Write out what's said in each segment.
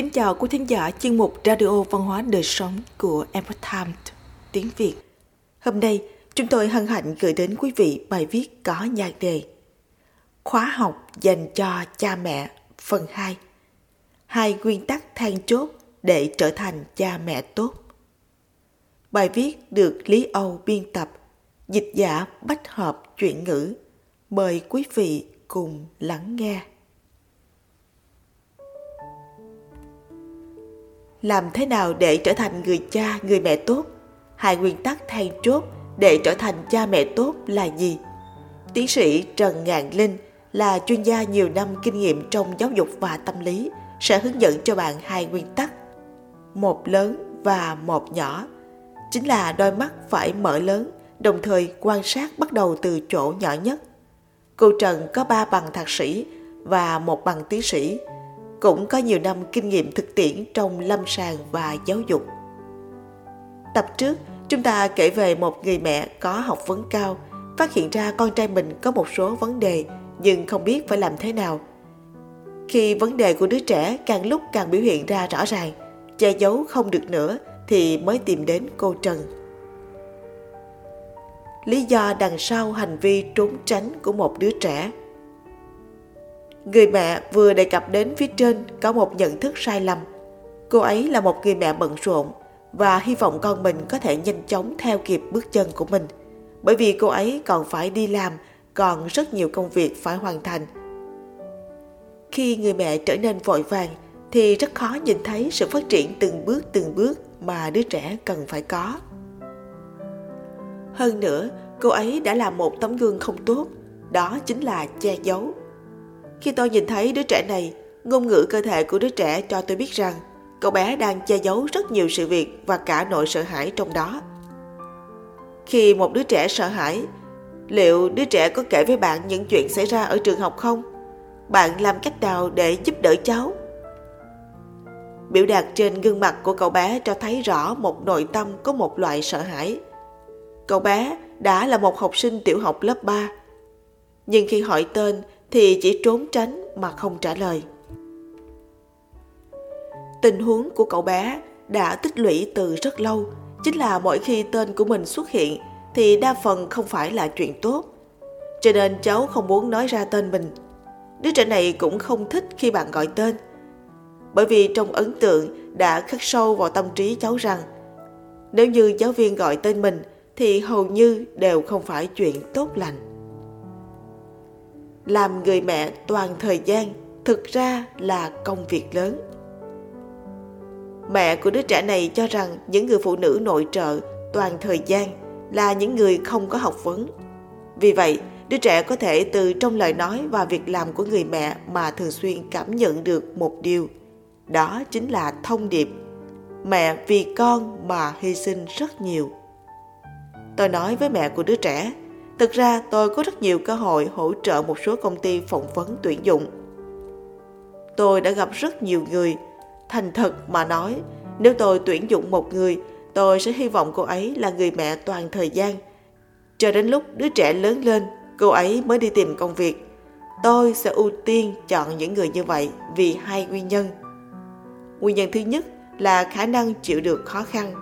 Kính chào quý thính giả chuyên mục Radio Văn hóa Đời Sống của Epoch Times tiếng Việt. Hôm nay, chúng tôi hân hạnh gửi đến quý vị bài viết có nhan đề Khóa học dành cho cha mẹ phần 2. 2 nguyên tắc then chốt để trở thành cha mẹ tốt. Bài viết được Lý Âu biên tập, dịch giả Bách Hợp chuyển ngữ. Mời quý vị cùng lắng nghe. Làm thế nào để trở thành người cha, người mẹ tốt? 2 nguyên tắc then chốt để trở thành cha mẹ tốt là gì? Tiến sĩ Trần Ngạn Linh là chuyên gia nhiều năm kinh nghiệm trong giáo dục và tâm lý sẽ hướng dẫn cho bạn 2 nguyên tắc. 1 lớn và 1 nhỏ. Chính là đôi mắt phải mở lớn, đồng thời quan sát bắt đầu từ chỗ nhỏ nhất. Cô Trần có 3 bằng thạc sĩ và 1 bằng tiến sĩ, cũng có nhiều năm kinh nghiệm thực tiễn trong lâm sàng và giáo dục. Tập trước, chúng ta kể về một người mẹ có học vấn cao, phát hiện ra con trai mình có một số vấn đề nhưng không biết phải làm thế nào. Khi vấn đề của đứa trẻ càng lúc càng biểu hiện ra rõ ràng, che giấu không được nữa thì mới tìm đến cô Trần. Lý do đằng sau hành vi trốn tránh của một đứa trẻ. Người mẹ vừa đề cập đến phía trên có một nhận thức sai lầm. Cô ấy là một người mẹ bận rộn và hy vọng con mình có thể nhanh chóng theo kịp bước chân của mình, bởi vì cô ấy còn phải đi làm, còn rất nhiều công việc phải hoàn thành. Khi người mẹ trở nên vội vàng thì rất khó nhìn thấy sự phát triển từng bước mà đứa trẻ cần phải có. Hơn nữa, cô ấy đã là một tấm gương không tốt, đó chính là che giấu. Khi tôi nhìn thấy đứa trẻ này, ngôn ngữ cơ thể của đứa trẻ cho tôi biết rằng cậu bé đang che giấu rất nhiều sự việc và cả nỗi sợ hãi trong đó. Khi một đứa trẻ sợ hãi, liệu đứa trẻ có kể với bạn những chuyện xảy ra ở trường học không? Bạn làm cách nào để giúp đỡ cháu? Biểu đạt trên gương mặt của cậu bé cho thấy rõ một nội tâm có một loại sợ hãi. Cậu bé đã là một học sinh tiểu học lớp 3, nhưng khi hỏi tên thì chỉ trốn tránh mà không trả lời. Tình huống của cậu bé đã tích lũy từ rất lâu, chính là mỗi khi tên của mình xuất hiện thì đa phần không phải là chuyện tốt. Cho nên cháu không muốn nói ra tên mình. Đứa trẻ này cũng không thích khi bạn gọi tên, bởi vì trong ấn tượng đã khắc sâu vào tâm trí cháu rằng nếu như giáo viên gọi tên mình thì hầu như đều không phải chuyện tốt lành. Làm người mẹ toàn thời gian thực ra là công việc lớn. Mẹ của đứa trẻ này cho rằng những người phụ nữ nội trợ toàn thời gian là những người không có học vấn. Vì vậy, đứa trẻ có thể từ trong lời nói và việc làm của người mẹ mà thường xuyên cảm nhận được một điều. Đó chính là thông điệp mẹ vì con mà hy sinh rất nhiều. Tôi nói với mẹ của đứa trẻ, thực ra tôi có rất nhiều cơ hội hỗ trợ một số công ty phỏng vấn tuyển dụng. Tôi đã gặp rất nhiều người. Thành thật mà nói, nếu tôi tuyển dụng một người, tôi sẽ hy vọng cô ấy là người mẹ toàn thời gian. Cho đến lúc đứa trẻ lớn lên, cô ấy mới đi tìm công việc. Tôi sẽ ưu tiên chọn những người như vậy vì 2 nguyên nhân. Nguyên nhân thứ nhất là khả năng chịu được khó khăn.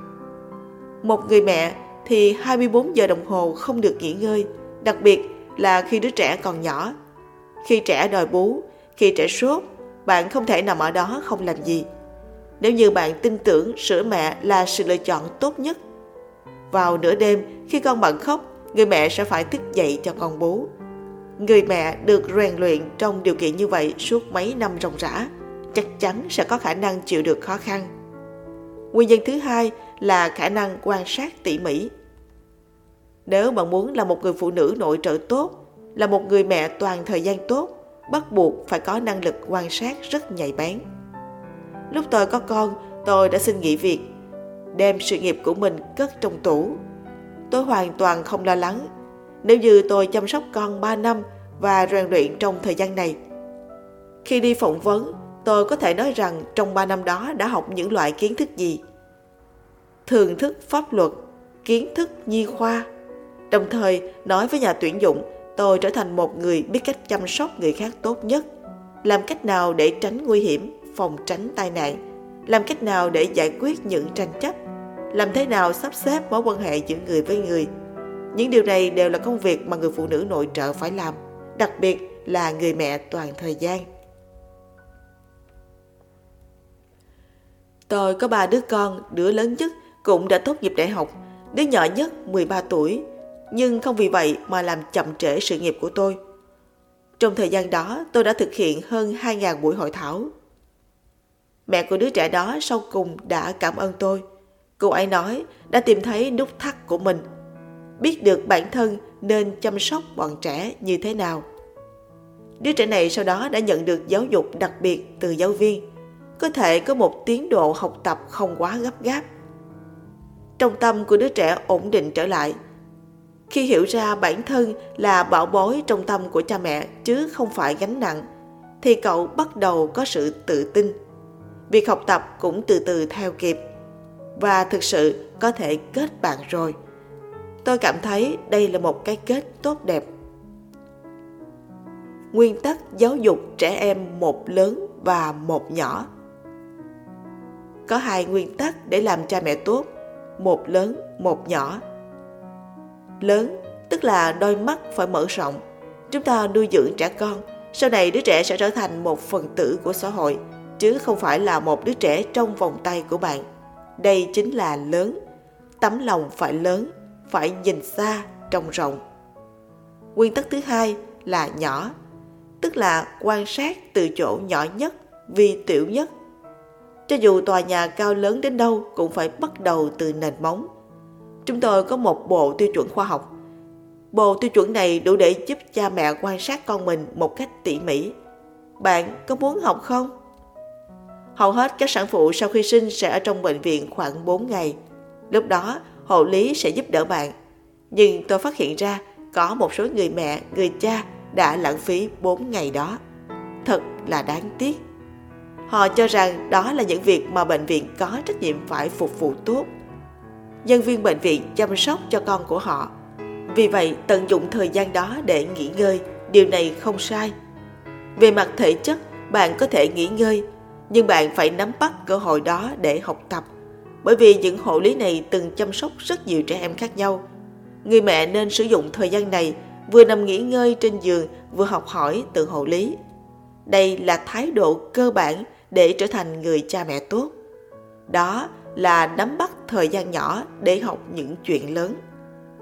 Một người mẹ thì 24 giờ đồng hồ không được nghỉ ngơi, đặc biệt là khi đứa trẻ còn nhỏ. Khi trẻ đòi bú, khi trẻ sốt, bạn không thể nằm ở đó không làm gì. Nếu như bạn tin tưởng sữa mẹ là sự lựa chọn tốt nhất, vào nửa đêm khi con bạn khóc, người mẹ sẽ phải thức dậy cho con bú. Người mẹ được rèn luyện trong điều kiện như vậy suốt mấy năm ròng rã, chắc chắn sẽ có khả năng chịu được khó khăn. Nguyên nhân thứ hai là khả năng quan sát tỉ mỉ. Nếu bạn muốn là một người phụ nữ nội trợ tốt, là một người mẹ toàn thời gian tốt, bắt buộc phải có năng lực quan sát rất nhạy bén. Lúc tôi có con, tôi đã xin nghỉ việc, đem sự nghiệp của mình cất trong tủ. Tôi hoàn toàn không lo lắng nếu như tôi chăm sóc con 3 năm và rèn luyện trong thời gian này. Khi đi phỏng vấn, tôi có thể nói rằng trong 3 năm đó đã học những loại kiến thức gì. Thường thức pháp luật, kiến thức nhi khoa. Đồng thời, nói với nhà tuyển dụng, tôi trở thành một người biết cách chăm sóc người khác tốt nhất, làm cách nào để tránh nguy hiểm, phòng tránh tai nạn, Làm cách nào để giải quyết những tranh chấp? Làm thế nào sắp xếp mối quan hệ giữa người với người? Những điều này đều là công việc mà người phụ nữ nội trợ phải làm, đặc biệt là người mẹ toàn thời gian. Tôi có 3 đứa con, đứa lớn nhất cũng đã tốt nghiệp đại học, đứa nhỏ nhất 13 tuổi, nhưng không vì vậy mà làm chậm trễ sự nghiệp của tôi. Trong thời gian đó, tôi đã thực hiện hơn 2.000 buổi hội thảo. Mẹ của đứa trẻ đó sau cùng đã cảm ơn tôi. Cô ấy nói đã tìm thấy nút thắt của mình, biết được bản thân nên chăm sóc bọn trẻ như thế nào. Đứa trẻ này sau đó đã nhận được giáo dục đặc biệt từ giáo viên, có thể có một tiến độ học tập không quá gấp gáp. Trọng tâm của đứa trẻ ổn định trở lại. Khi hiểu ra bản thân là bảo bối trong tâm của cha mẹ chứ không phải gánh nặng, thì cậu bắt đầu có sự tự tin. Việc học tập cũng từ từ theo kịp và thực sự có thể kết bạn rồi. Tôi cảm thấy đây là một cái kết tốt đẹp. Nguyên tắc giáo dục trẻ em một lớn và một nhỏ. Có 2 nguyên tắc để làm cha mẹ tốt, một lớn, một nhỏ. Lớn tức là đôi mắt phải mở rộng. Chúng ta nuôi dưỡng trẻ con, sau này đứa trẻ sẽ trở thành một phần tử của xã hội, chứ không phải là một đứa trẻ trong vòng tay của bạn. Đây chính là lớn. Tấm lòng phải lớn, phải nhìn xa, trông rộng. Nguyên tắc thứ 2 là nhỏ, tức là quan sát từ chỗ nhỏ nhất, vi tiểu nhất. Cho dù tòa nhà cao lớn đến đâu cũng phải bắt đầu từ nền móng. Chúng tôi có một bộ tiêu chuẩn khoa học. Bộ tiêu chuẩn này đủ để giúp cha mẹ quan sát con mình một cách tỉ mỉ. Bạn có muốn học không? Hầu hết các sản phụ sau khi sinh sẽ ở trong bệnh viện khoảng 4 ngày. Lúc đó, hộ lý sẽ giúp đỡ bạn. Nhưng tôi phát hiện ra có một số người mẹ, người cha đã lãng phí 4 ngày đó. Thật là đáng tiếc. Họ cho rằng đó là những việc mà bệnh viện có trách nhiệm phải phục vụ tốt. Nhân viên bệnh viện chăm sóc cho con của họ. Vì vậy, tận dụng thời gian đó để nghỉ ngơi, điều này không sai. Về mặt thể chất, bạn có thể nghỉ ngơi, nhưng bạn phải nắm bắt cơ hội đó để học tập. Bởi vì những hộ lý này từng chăm sóc rất nhiều trẻ em khác nhau. Người mẹ nên sử dụng thời gian này, vừa nằm nghỉ ngơi trên giường, vừa học hỏi từ hộ lý. Đây là thái độ cơ bản để trở thành người cha mẹ tốt. Đó là nắm bắt thời gian nhỏ để học những chuyện lớn,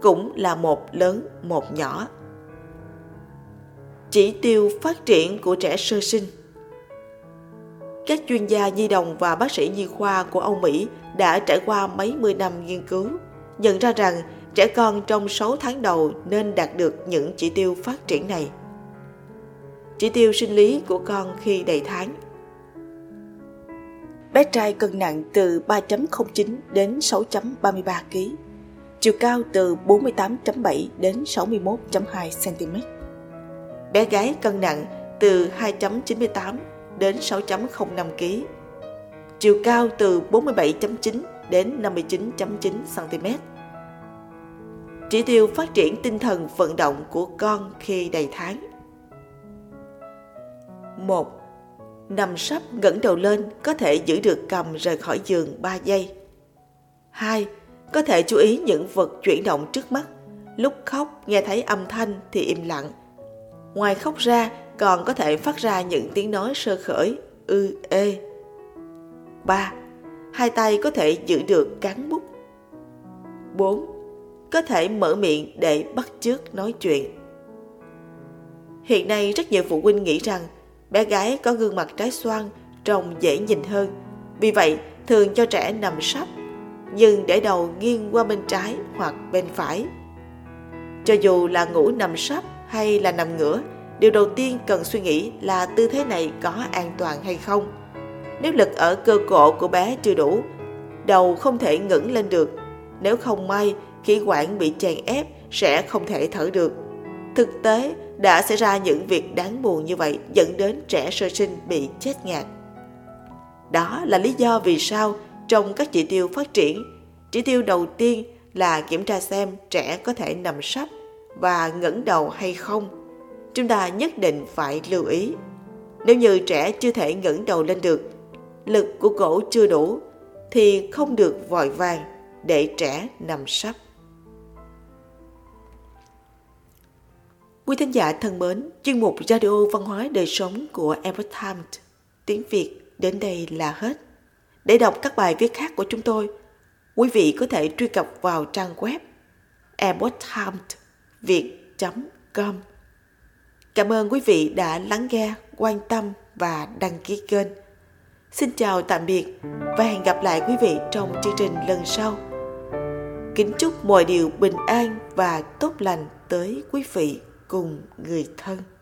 cũng là một lớn một nhỏ. Chỉ tiêu phát triển của trẻ sơ sinh. Các chuyên gia nhi đồng và bác sĩ nhi khoa của Âu Mỹ đã trải qua mấy mươi năm nghiên cứu, nhận ra rằng trẻ con trong 6 tháng đầu nên đạt được những chỉ tiêu phát triển này. Chỉ tiêu sinh lý của con khi đầy tháng. Bé trai cân nặng từ 3.09 đến 6.33 kg, chiều cao từ 48.7 đến 61.2 cm. Bé gái cân nặng từ 2.98 đến 6.05 kg, chiều cao từ 47.9 đến 59.9 cm. Chỉ tiêu phát triển tinh thần vận động của con khi đầy tháng. 1. Nằm sấp ngẩng đầu lên, có thể giữ được cằm rời khỏi giường 3 giây. 2. Có thể chú ý những vật chuyển động trước mắt. Lúc khóc nghe thấy âm thanh thì im lặng. Ngoài khóc ra, còn có thể phát ra những tiếng nói sơ khởi, ư, ê. 3. Hai tay có thể giữ được cán bút. 4. Có thể mở miệng để bắt chước nói chuyện. Hiện nay rất nhiều phụ huynh nghĩ rằng bé gái có gương mặt trái xoan trông dễ nhìn hơn, vì vậy thường cho trẻ nằm sấp, nhưng để đầu nghiêng qua bên trái hoặc bên phải. Cho dù là ngủ nằm sấp hay là nằm ngửa, điều đầu tiên cần suy nghĩ là tư thế này có an toàn hay không. Nếu lực ở cơ cổ của bé chưa đủ, đầu không thể ngẩng lên được. Nếu không may, khí quản bị chèn ép sẽ không thể thở được. Thực tế, đã xảy ra những việc đáng buồn như vậy dẫn đến trẻ sơ sinh bị chết ngạt. Đó là lý do vì sao trong các chỉ tiêu phát triển, chỉ tiêu đầu tiên là kiểm tra xem trẻ có thể nằm sấp và ngẩng đầu hay không. Chúng ta nhất định phải lưu ý. Nếu như trẻ chưa thể ngẩng đầu lên được, lực của cổ chưa đủ thì không được vội vàng để trẻ nằm sấp. Quý thính giả thân mến, chuyên mục Radio Văn hóa Đời Sống của Epoch Times tiếng Việt đến đây là hết. Để đọc các bài viết khác của chúng tôi, quý vị có thể truy cập vào trang web epochtimesviet.com. Cảm ơn quý vị đã lắng nghe, quan tâm và đăng ký kênh. Xin chào tạm biệt và hẹn gặp lại quý vị trong chương trình lần sau. Kính chúc mọi điều bình an và tốt lành tới quý vị cùng người thân.